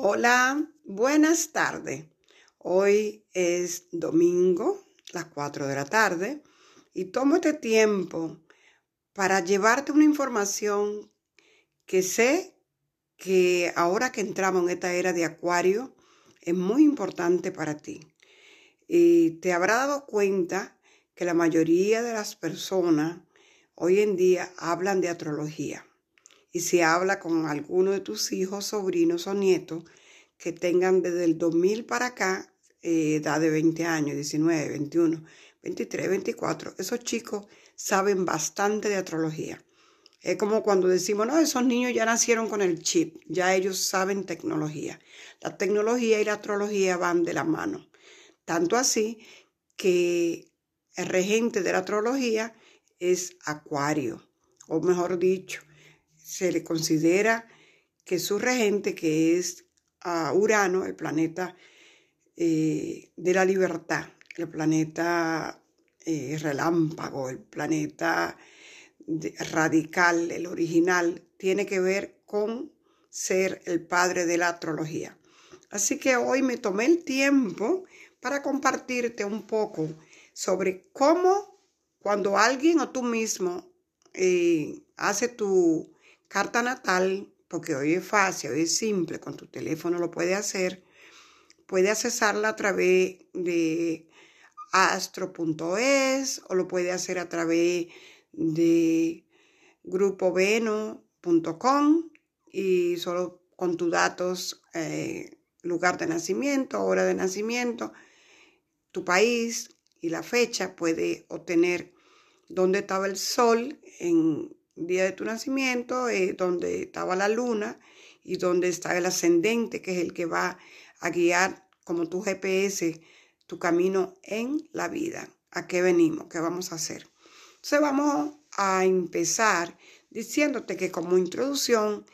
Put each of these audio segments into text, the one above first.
Hola, buenas tardes. Hoy es domingo, las 4 de la tarde, y tomo este tiempo para llevarte una información que sé que ahora que entramos en esta era de Acuario es muy importante para ti. Y te habrá dado cuenta que la mayoría de las personas hoy en día hablan de astrología. Y si habla con alguno de tus hijos, sobrinos o nietos que tengan desde el 2000 para acá, edad de 20 años, 19, 21, 23, 24, esos chicos saben bastante de astrología. Es como cuando decimos, no, esos niños ya nacieron con el chip, ya ellos saben tecnología. La tecnología y la astrología van de la mano. Tanto así que el regente de la astrología es Acuario, o mejor dicho, se le considera que su regente, que es Urano, el planeta de la libertad, el planeta relámpago, el planeta radical, el original, tiene que ver con ser el padre de la astrología. Así que hoy me tomé el tiempo para compartirte un poco sobre cómo cuando alguien o tú mismo hace tu carta natal, porque hoy es fácil, hoy es simple, con tu teléfono lo puedes hacer, puedes accesarla a través de astro.es o lo puedes hacer a través de grupovenu.com y solo con tus datos, lugar de nacimiento, hora de nacimiento, tu país y la fecha, puedes obtener dónde estaba el sol en día de tu nacimiento, donde estaba la luna y donde está el ascendente, que es el que va a guiar como tu GPS, tu camino en la vida. ¿A qué venimos? ¿Qué vamos a hacer? Entonces vamos a empezar diciéndote que como introducción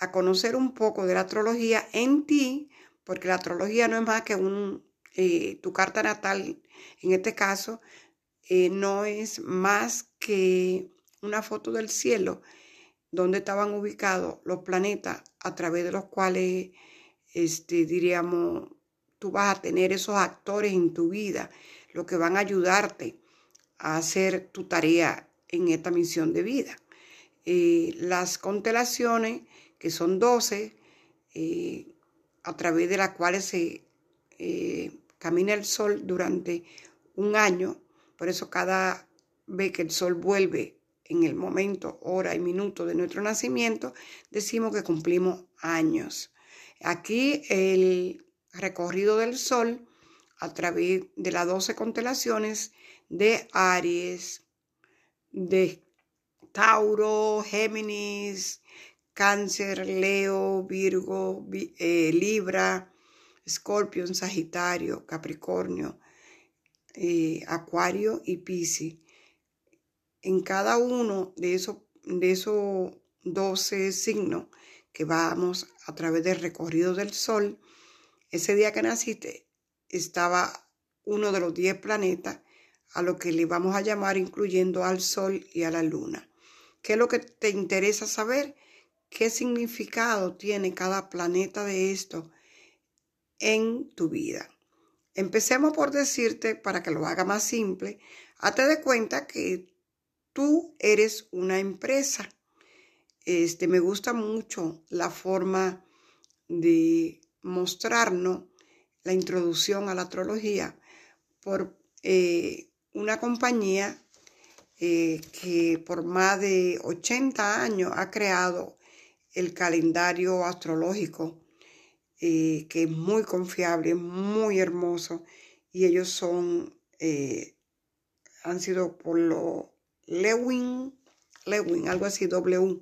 a conocer un poco de la astrología en ti, porque la astrología no es más que tu carta natal, en este caso, no es más que una foto del cielo donde estaban ubicados los planetas a través de los cuales, diríamos, tú vas a tener esos actores en tu vida, los que van a ayudarte a hacer tu tarea en esta misión de vida. Las constelaciones, que son 12, a través de las cuales se camina el sol durante un año, por eso cada vez que el sol vuelve en el momento, hora y minuto de nuestro nacimiento, decimos que cumplimos años. Aquí el recorrido del sol a través de las 12 constelaciones de Aries, de Tauro, Géminis, Cáncer, Leo, Virgo, Libra, Escorpión, Sagitario, Capricornio, Acuario y Piscis. En cada uno de esos 12 signos que vamos a través del recorrido del sol, ese día que naciste estaba uno de los 10 planetas a lo que le vamos a llamar, incluyendo al sol y a la luna. ¿Qué es lo que te interesa saber? ¿Qué significado tiene cada planeta de esto en tu vida? Empecemos por decirte, para que lo haga más simple, hazte de cuenta que tú eres una empresa. Me gusta mucho la forma de mostrarnos la introducción a la astrología por una compañía que por más de 80 años ha creado el calendario astrológico, que es muy confiable, muy hermoso, y ellos han sido por lo Lewin, algo así, W.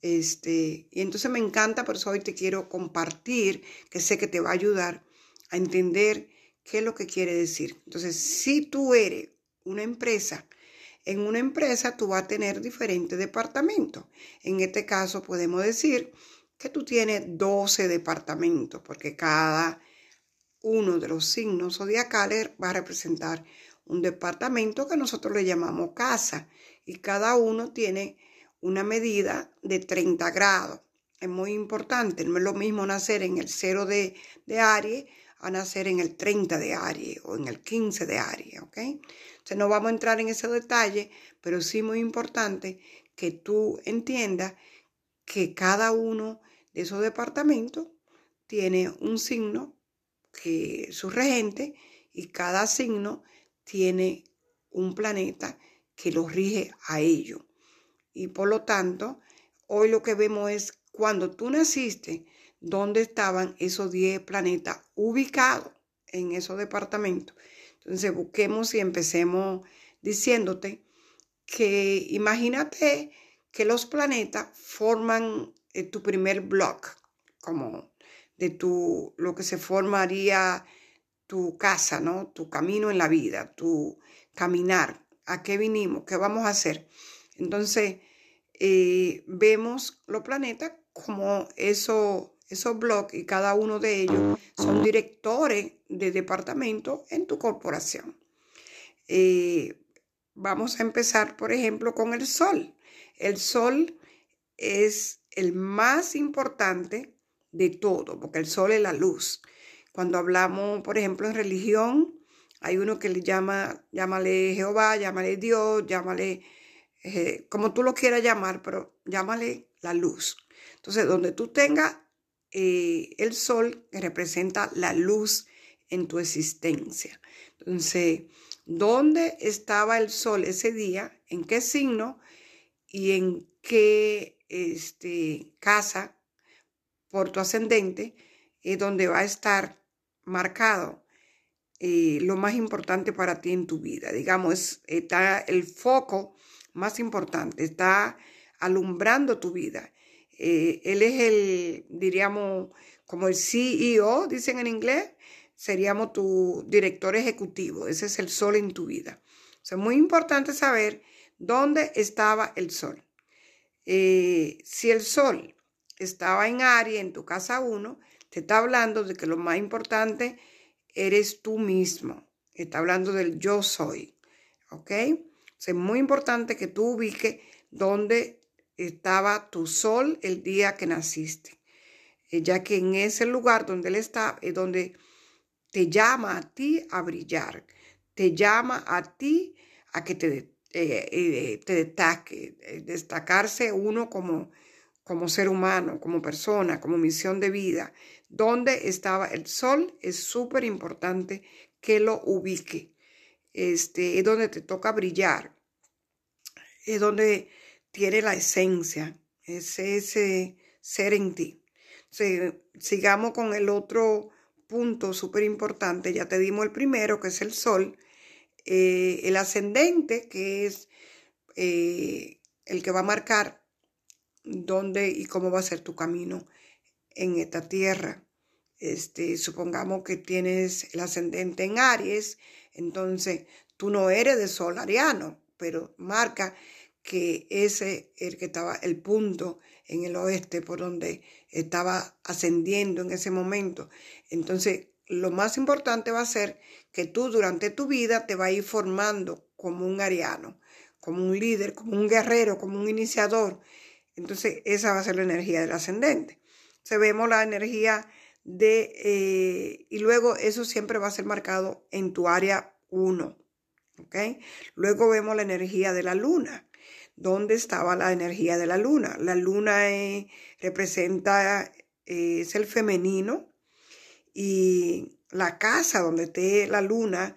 Y entonces me encanta, por eso hoy te quiero compartir, que sé que te va a ayudar a entender qué es lo que quiere decir. Entonces, si tú eres una empresa, en una empresa tú vas a tener diferentes departamentos. En este caso podemos decir que tú tienes 12 departamentos, porque cada uno de los signos zodiacales va a representar un departamento que nosotros le llamamos casa, y cada uno tiene una medida de 30 grados. Es muy importante, no es lo mismo nacer en el 0 de Aries a nacer en el 30 de Aries o en el 15 de Aries, ¿ok? Entonces no vamos a entrar en ese detalle, pero sí muy importante que tú entiendas que cada uno de esos departamentos tiene un signo que es su regente y cada signo tiene un planeta que los rige a ellos. Y por lo tanto, hoy lo que vemos es cuando tú naciste, dónde estaban esos 10 planetas ubicados en esos departamentos. Entonces busquemos y empecemos diciéndote que imagínate que los planetas forman tu primer bloque, como de lo que se formaría tu casa, ¿no? Tu camino en la vida, tu caminar, a qué vinimos, qué vamos a hacer. Entonces vemos los planetas como esos blogs, y cada uno de ellos son directores de departamento en tu corporación. Vamos a empezar, por ejemplo, con el Sol. El Sol es el más importante de todo, porque el Sol es la luz. Cuando hablamos, por ejemplo, en religión, hay uno que le llama, llámale Jehová, llámale Dios, llámale, como tú lo quieras llamar, pero llámale la luz. Entonces, donde tú tengas el Sol, que representa la luz en tu existencia. Entonces, ¿dónde estaba el Sol ese día? ¿En qué signo? ¿Y en qué casa por tu ascendente es donde va a estar marcado lo más importante para ti en tu vida? Digamos, está el foco más importante, está alumbrando tu vida. Él es el, diríamos, como el CEO, dicen en inglés, seríamos tu director ejecutivo. Ese es el Sol en tu vida. O sea, es muy importante saber dónde estaba el Sol. Si el Sol estaba en Aries, en tu casa 1, te está hablando de que lo más importante eres tú mismo. Está hablando del yo soy, ¿ok? O sea, es muy importante que tú ubiques dónde estaba tu Sol el día que naciste, ya que en ese lugar donde él está es donde te llama a ti a brillar, te llama a ti a que te destaque, destacarse uno como ser humano, como persona, como misión de vida. Donde estaba el Sol es súper importante que lo ubique. Es donde te toca brillar, es donde tiene la esencia, es ese ser en ti. Sigamos con el otro punto súper importante. Ya te dimos el primero, que es el Sol. El ascendente, que es el que va a marcar dónde y cómo va a ser tu camino en esta tierra. Supongamos que tienes el ascendente en Aries, entonces tú no eres de Sol ariano, pero marca que ese es el que estaba el punto en el oeste por donde estaba ascendiendo en ese momento. Entonces, lo más importante va a ser que tú durante tu vida te vas a ir formando como un ariano, como un líder, como un guerrero, como un iniciador. Entonces, esa va a ser la energía del ascendente. Entonces, vemos la energía y luego eso siempre va a ser marcado en tu área 1, ¿ok? Luego vemos la energía de la luna. ¿Dónde estaba la energía de la luna? La luna es el femenino, y la casa donde esté la luna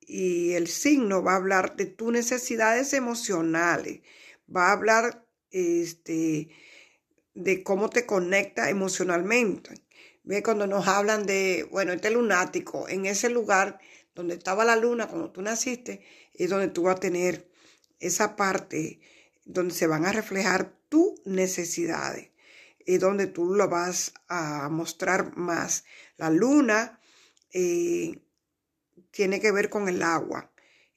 y el signo va a hablar de tus necesidades emocionales, va a hablar de cómo te conecta emocionalmente. Ve cuando nos hablan de, bueno, este lunático, en ese lugar donde estaba la luna cuando tú naciste, es donde tú vas a tener esa parte donde se van a reflejar tus necesidades, es donde tú lo vas a mostrar más. La luna tiene que ver con el agua,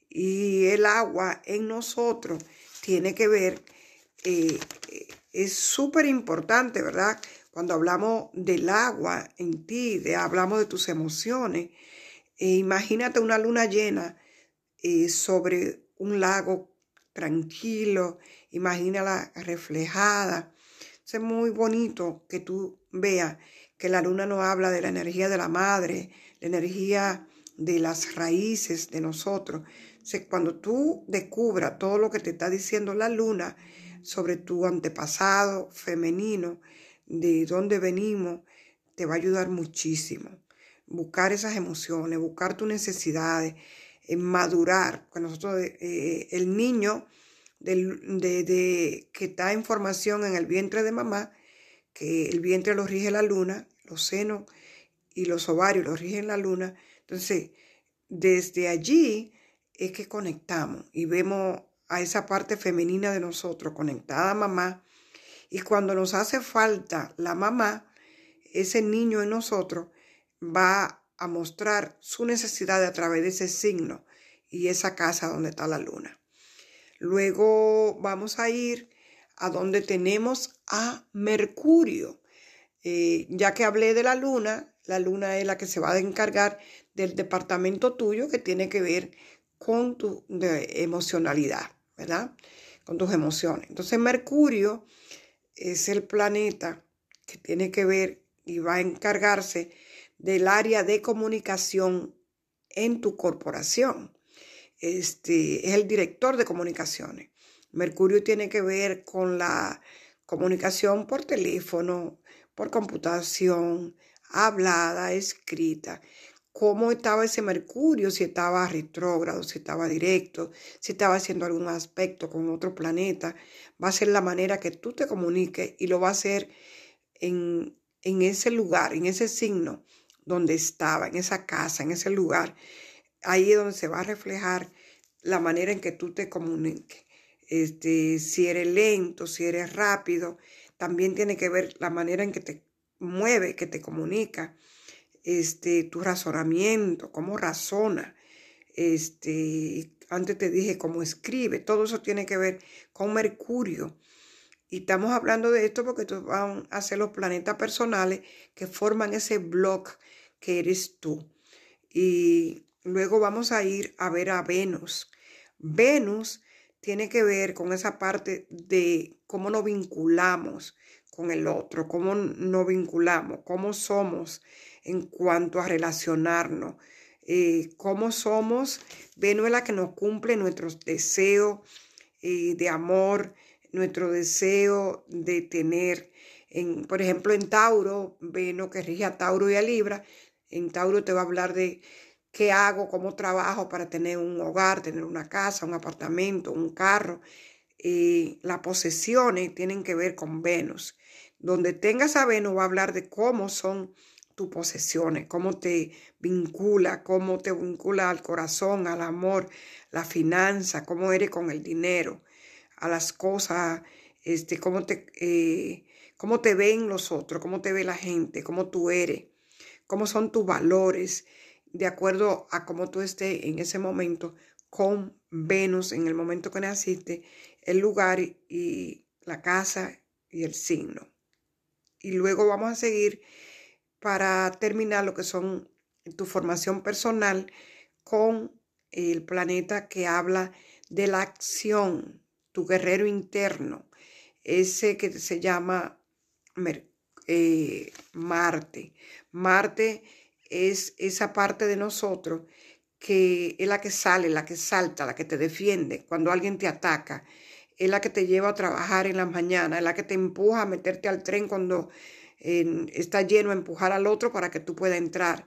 y el agua en nosotros tiene que ver, es súper importante, ¿verdad? Cuando hablamos del agua en ti, hablamos de tus emociones. Imagínate una luna llena sobre un lago tranquilo, imagínala reflejada. Es muy bonito que tú veas que la luna nos habla de la energía de la madre, la energía de las raíces de nosotros. Cuando tú descubras todo lo que te está diciendo la luna sobre tu antepasado femenino, de dónde venimos, te va a ayudar muchísimo. Buscar esas emociones, buscar tus necesidades, madurar. Porque nosotros, el niño que está en formación en el vientre de mamá, que el vientre lo rige la luna, los senos y los ovarios los rigen la luna. Entonces, desde allí es que conectamos y vemos a esa parte femenina de nosotros conectada a mamá. Y cuando nos hace falta la mamá, ese niño en nosotros va a mostrar su necesidad a través de ese signo y esa casa donde está la luna. Luego vamos a ir a donde tenemos a Mercurio. Ya que hablé de la luna es la que se va a encargar del departamento tuyo que tiene que ver con tu emocionalidad, ¿verdad? Con tus emociones. Entonces Mercurio es el planeta que tiene que ver y va a encargarse del área de comunicación en tu corporación. Es el director de comunicaciones. Mercurio tiene que ver con la comunicación por teléfono, por computación, hablada, escrita. ¿Cómo estaba ese Mercurio? Si estaba retrógrado, si estaba directo, si estaba haciendo algún aspecto con otro planeta. Va a ser la manera que tú te comuniques y lo va a hacer en ese lugar, en ese signo donde estaba, en esa casa, en ese lugar. Ahí es donde se va a reflejar la manera en que tú te comuniques. Si eres lento, si eres rápido, también tiene que ver la manera en que te mueve, que te comunica, tu razonamiento, cómo razona, antes te dije cómo escribe, todo eso tiene que ver con Mercurio. Y estamos hablando de esto porque estos van a ser los planetas personales que forman ese bloc que eres tú. Y luego vamos a ir a ver a Venus. Venus tiene que ver con esa parte de cómo nos vinculamos con el otro, cómo nos vinculamos, cómo somos en cuanto a relacionarnos, cómo somos. Venus es la que nos cumple nuestros deseos de amor, nuestro deseo de tener, por ejemplo, en Tauro, Venus que rige a Tauro y a Libra. En Tauro te va a hablar de qué hago, cómo trabajo para tener un hogar, tener una casa, un apartamento, un carro. Las posesiones tienen que ver con Venus. Donde tengas a Venus va a hablar de cómo son tus posesiones, cómo te vincula al corazón, al amor, la finanza, cómo eres con el dinero, a las cosas, cómo te ven los otros, cómo te ve la gente, cómo tú eres, cómo son tus valores, de acuerdo a cómo tú estés en ese momento con Venus, en el momento que naciste, el lugar y la casa y el signo. Y luego vamos a seguir para terminar lo que son tu formación personal con el planeta que habla de la acción, tu guerrero interno, ese que se llama Marte. Marte es esa parte de nosotros que es la que sale, la que salta, la que te defiende cuando alguien te ataca, es la que te lleva a trabajar en las mañanas, es la que te empuja a meterte al tren cuando está lleno, a empujar al otro para que tú puedas entrar.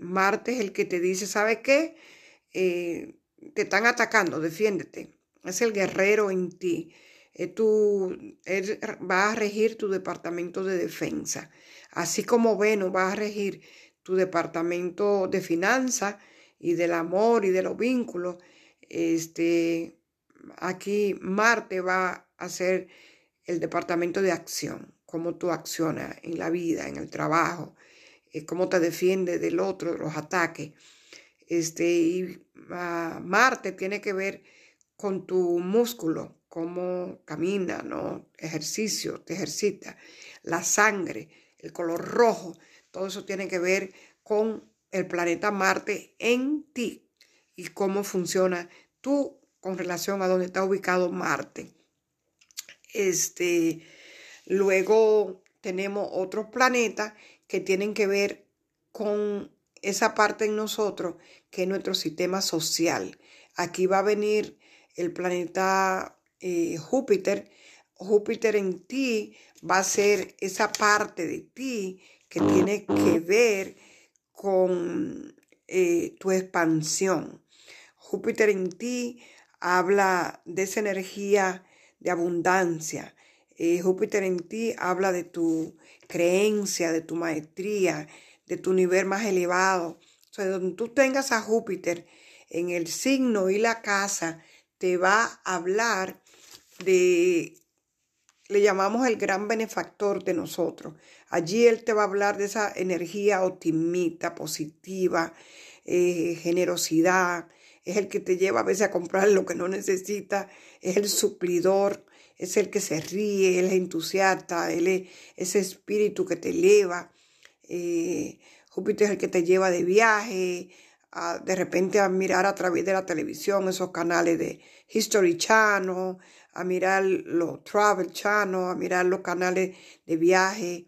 Marte es el que te dice, ¿sabes qué? Te están atacando, defiéndete. Es el guerrero en ti. Él va a regir tu departamento de defensa. Así como Venus va a regir tu departamento de finanzas y del amor y de los vínculos, aquí Marte va a ser el departamento de acción, cómo tú accionas en la vida, en el trabajo, cómo te defiendes del otro, de los ataques. Marte tiene que ver con tu músculo, cómo camina, ¿no? Ejercicio, te ejercita, la sangre, el color rojo, todo eso tiene que ver con el planeta Marte en ti y cómo funciona tú con relación a dónde está ubicado Marte. Luego tenemos otros planetas que tienen que ver con esa parte en nosotros, que es nuestro sistema social. Aquí va a venir el planeta Júpiter. Júpiter en ti va a ser esa parte de ti que tiene que ver con tu expansión. Júpiter en ti habla de esa energía de abundancia. Júpiter en ti habla de tu creencia, de tu maestría, de tu nivel más elevado. O sea, donde tú tengas a Júpiter en el signo y la casa, te va a hablar de, le llamamos el gran benefactor de nosotros. Allí él te va a hablar de esa energía optimista, positiva, generosidad. Es el que te lleva a veces a comprar lo que no necesitas. Es el suplidor. Es el que se ríe, él es entusiasta, él es ese espíritu que te eleva. Júpiter es el que te lleva de viaje, de repente a mirar a través de la televisión esos canales de History Channel, a mirar los Travel Channel, a mirar los canales de viaje.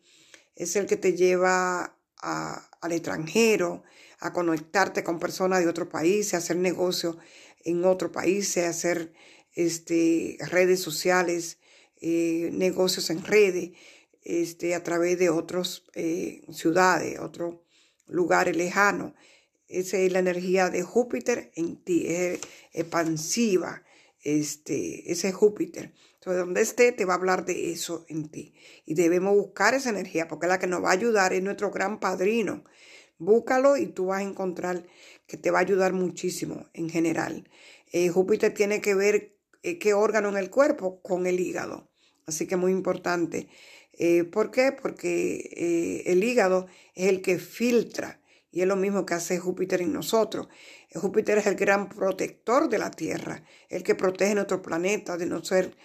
Es el que te lleva al extranjero, a conectarte con personas de otros países, a hacer negocios en otros países, a hacer redes sociales, negocios en redes, a través de otras ciudades, otros lugares lejanos. Esa es la energía de Júpiter en ti, es expansiva, ese Júpiter. Entonces, donde esté, te va a hablar de eso en ti. Y debemos buscar esa energía, porque es la que nos va a ayudar, es nuestro gran padrino. Búscalo y tú vas a encontrar que te va a ayudar muchísimo en general. Júpiter tiene que ver qué órgano en el cuerpo con el hígado. Así que muy importante. ¿Por qué? Porque el hígado es el que filtra y es lo mismo que hace Júpiter en nosotros. Júpiter es el gran protector de la Tierra, el que protege nuestro planeta de no ser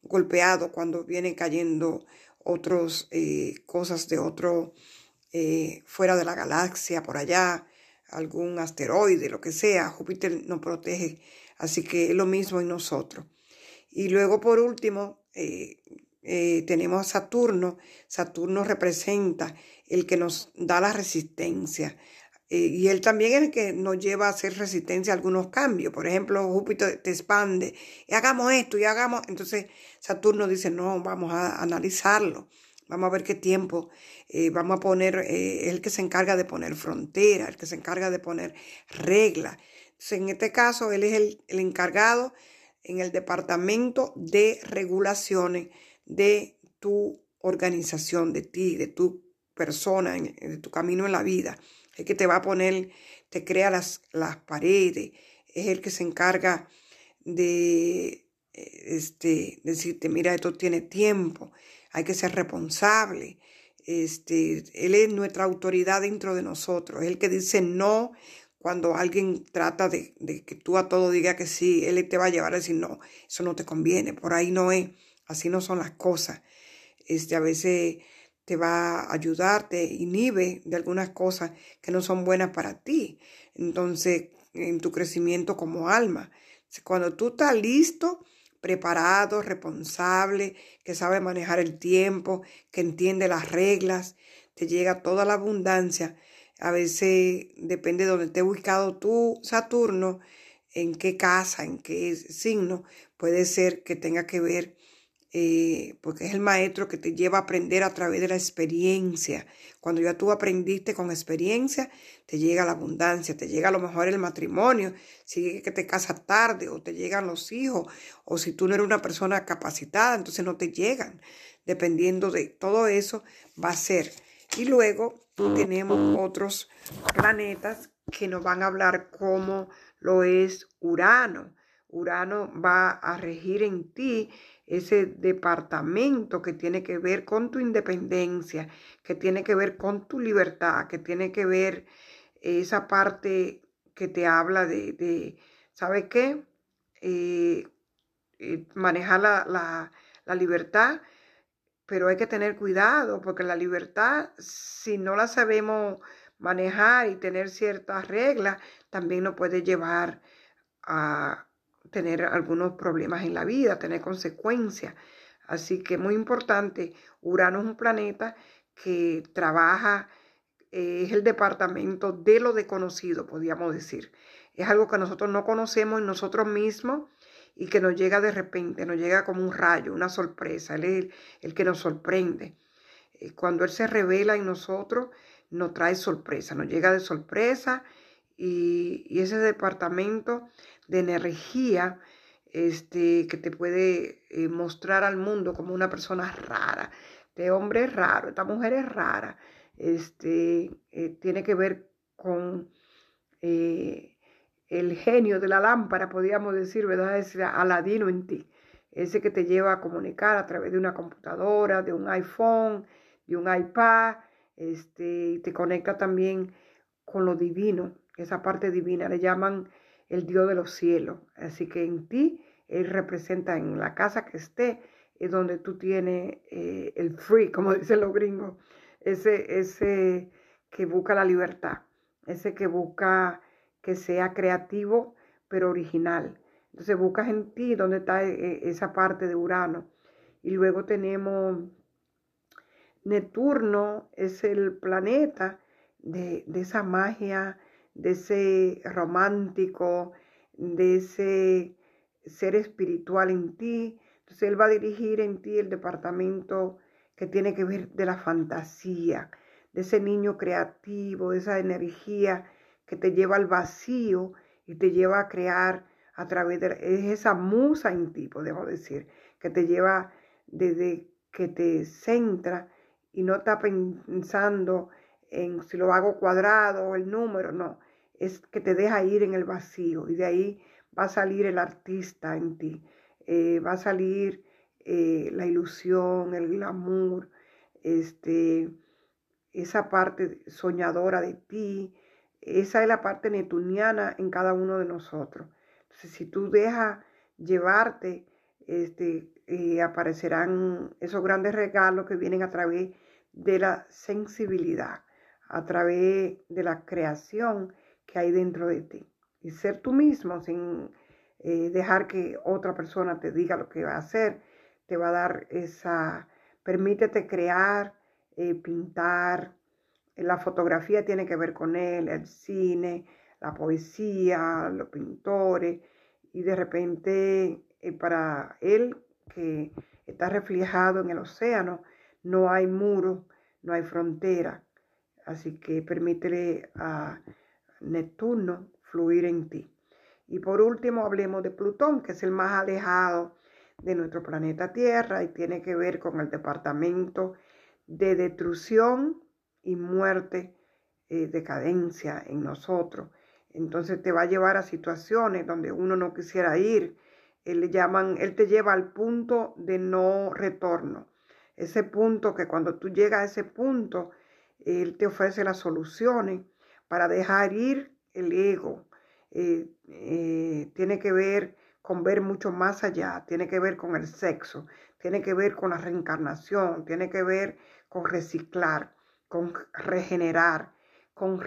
golpeado cuando vienen cayendo otras cosas de otro, fuera de la galaxia, por allá, algún asteroide, lo que sea. Júpiter nos protege, así que es lo mismo en nosotros. Y luego, por último, tenemos a Saturno. Saturno representa el que nos da la resistencia, y él también es el que nos lleva a hacer resistencia a algunos cambios. Por ejemplo, Júpiter te expande, y hagamos esto, y hagamos. Entonces Saturno dice, no, vamos a analizarlo. Vamos a ver qué tiempo, vamos a poner, el que se encarga de poner frontera, el que se encarga de poner reglas. En este caso, él es el encargado en el departamento de regulaciones de tu organización, de ti, de tu persona, de tu camino en la vida. El que te va a poner, te crea las paredes, es el que se encarga de decirte, mira, esto tiene tiempo. Hay que ser responsable. Él es nuestra autoridad dentro de nosotros. Es el que dice no cuando alguien trata de que tú a todo digas que sí. Él te va a llevar a decir no, eso no te conviene, por ahí no es, así no son las cosas. A veces te va a ayudar, te inhibe de algunas cosas que no son buenas para ti. Entonces, en tu crecimiento como alma, cuando tú estás listo, preparado, responsable, que sabe manejar el tiempo, que entiende las reglas, te llega toda la abundancia. A veces depende de donde esté ubicado tu Saturno, en qué casa, en qué signo, puede ser que tenga que ver, porque es el maestro que te lleva a aprender a través de la experiencia. Cuando ya tú aprendiste con experiencia, te llega la abundancia, te llega a lo mejor el matrimonio, si es que te casas tarde o te llegan los hijos, o si tú no eres una persona capacitada, entonces no te llegan. Dependiendo de todo eso, va a ser. Y luego tenemos otros planetas que nos van a hablar, como lo es Urano. Urano va a regir en ti ese departamento que tiene que ver con tu independencia, que tiene que ver con tu libertad, que tiene que ver esa parte que te habla de ¿sabes qué? Manejar la libertad, pero hay que tener cuidado, porque la libertad, si no la sabemos manejar y tener ciertas reglas, también nos puede llevar a tener algunos problemas en la vida, tener consecuencias. Así que muy importante, Urano es un planeta que trabaja, es el departamento de lo desconocido, podríamos decir. Es algo que nosotros no conocemos en nosotros mismos y que nos llega de repente, nos llega como un rayo, una sorpresa. Él es el que nos sorprende. Cuando Él se revela en nosotros, nos trae sorpresa, nos llega de sorpresa y ese departamento de energía que te puede mostrar al mundo como una persona rara. Este hombre es raro, esta mujer es rara. Tiene que ver con el genio de la lámpara, podríamos decir, ¿verdad? Es Aladino en ti, ese que te lleva a comunicar a través de una computadora, de un iPhone, de un iPad, y te conecta también con lo divino, esa parte divina, le llaman el Dios de los cielos. Así que en ti, Él representa en la casa que esté, es donde tú tienes el free, como dicen los gringos, ese que busca la libertad, ese que busca que sea creativo, pero original. Entonces buscas en ti donde está esa parte de Urano. Y luego tenemos Neptuno, es el planeta de esa magia, de ese romántico, de ese ser espiritual en ti. Entonces él va a dirigir en ti el departamento que tiene que ver de la fantasía, de ese niño creativo, de esa energía que te lleva al vacío y te lleva a crear a través de esa musa en ti, podemos decir, que te lleva desde que te centra y no está pensando en si lo hago cuadrado o el número, no. Es que te deja ir en el vacío y de ahí va a salir el artista en ti, va a salir la ilusión, el glamour, esa parte soñadora de ti. Esa es la parte neptuniana en cada uno de nosotros. Entonces, si tú dejas llevarte, aparecerán esos grandes regalos que vienen a través de la sensibilidad, a través de la creación que hay dentro de ti. Y ser tú mismo sin dejar que otra persona te diga lo que va a hacer, te va a dar esa... Permítete crear, pintar, la fotografía tiene que ver con él, el cine, la poesía, los pintores, y de repente para él que está reflejado en el océano, no hay muro, no hay frontera. Así que permítele a Neptuno fluir en ti. Y por último hablemos de Plutón, que es el más alejado de nuestro planeta Tierra y tiene que ver con el departamento de destrucción y muerte, decadencia en nosotros. Entonces te va a llevar a situaciones donde uno no quisiera ir. Él te lleva al punto de no retorno. Ese punto que cuando tú llegas a ese punto, Él te ofrece las soluciones para dejar ir el ego. Tiene que ver con ver mucho más allá, tiene que ver con el sexo, tiene que ver con la reencarnación, tiene que ver con reciclar, con regenerar, con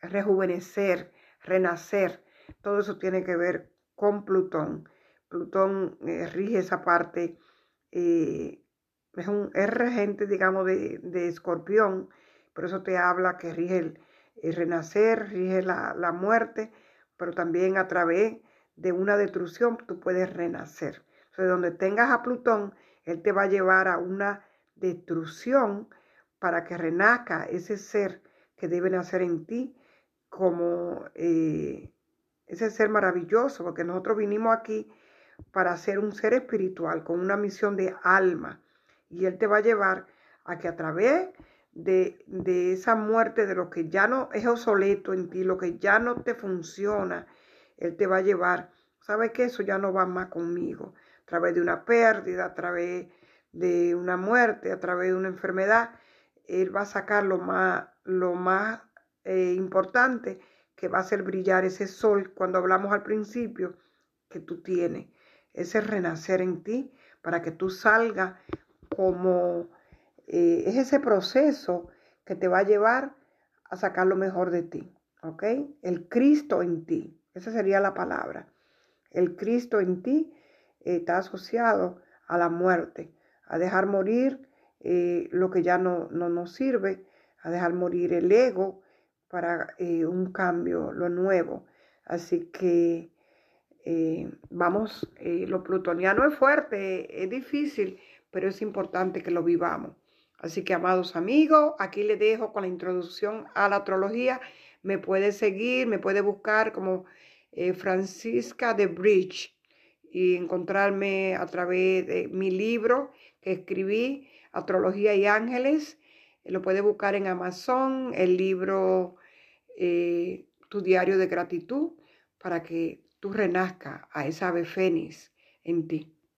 rejuvenecer, renacer. Todo eso tiene que ver con Plutón. Plutón rige esa parte, es regente, digamos, de Escorpión, por eso te habla que rige el renacer, rige la muerte, pero también a través de una destrucción tú puedes renacer. Entonces, donde tengas a Plutón, él te va a llevar a una destrucción para que renazca ese ser que debe nacer en ti, como ese ser maravilloso, porque nosotros vinimos aquí para ser un ser espiritual con una misión de alma, y él te va a llevar a que a través de esa muerte, de lo que ya no es obsoleto en ti, lo que ya no te funciona, él te va a llevar, ¿sabes qué? Eso ya no va más conmigo, a través de una pérdida, a través de una muerte, a través de una enfermedad. Él va a sacar lo más importante, que va a hacer brillar ese sol, cuando hablamos al principio, que tú tienes, ese renacer en ti, para que tú salgas como... es ese proceso que te va a llevar a sacar lo mejor de ti, ¿ok? El Cristo en ti, esa sería la palabra. El Cristo en ti está asociado a la muerte, a dejar morir lo que ya no nos sirve, a dejar morir el ego para un cambio, lo nuevo. Así que vamos, lo plutoniano es fuerte, es difícil, pero es importante que lo vivamos. Así que, amados amigos, aquí les dejo con la introducción a la astrología. Me puede seguir, me puede buscar como Francisca de Bridge y encontrarme a través de mi libro que escribí, Astrología y Ángeles. Lo puede buscar en Amazon, el libro Tu Diario de Gratitud, para que tú renazcas a esa ave fénix en ti.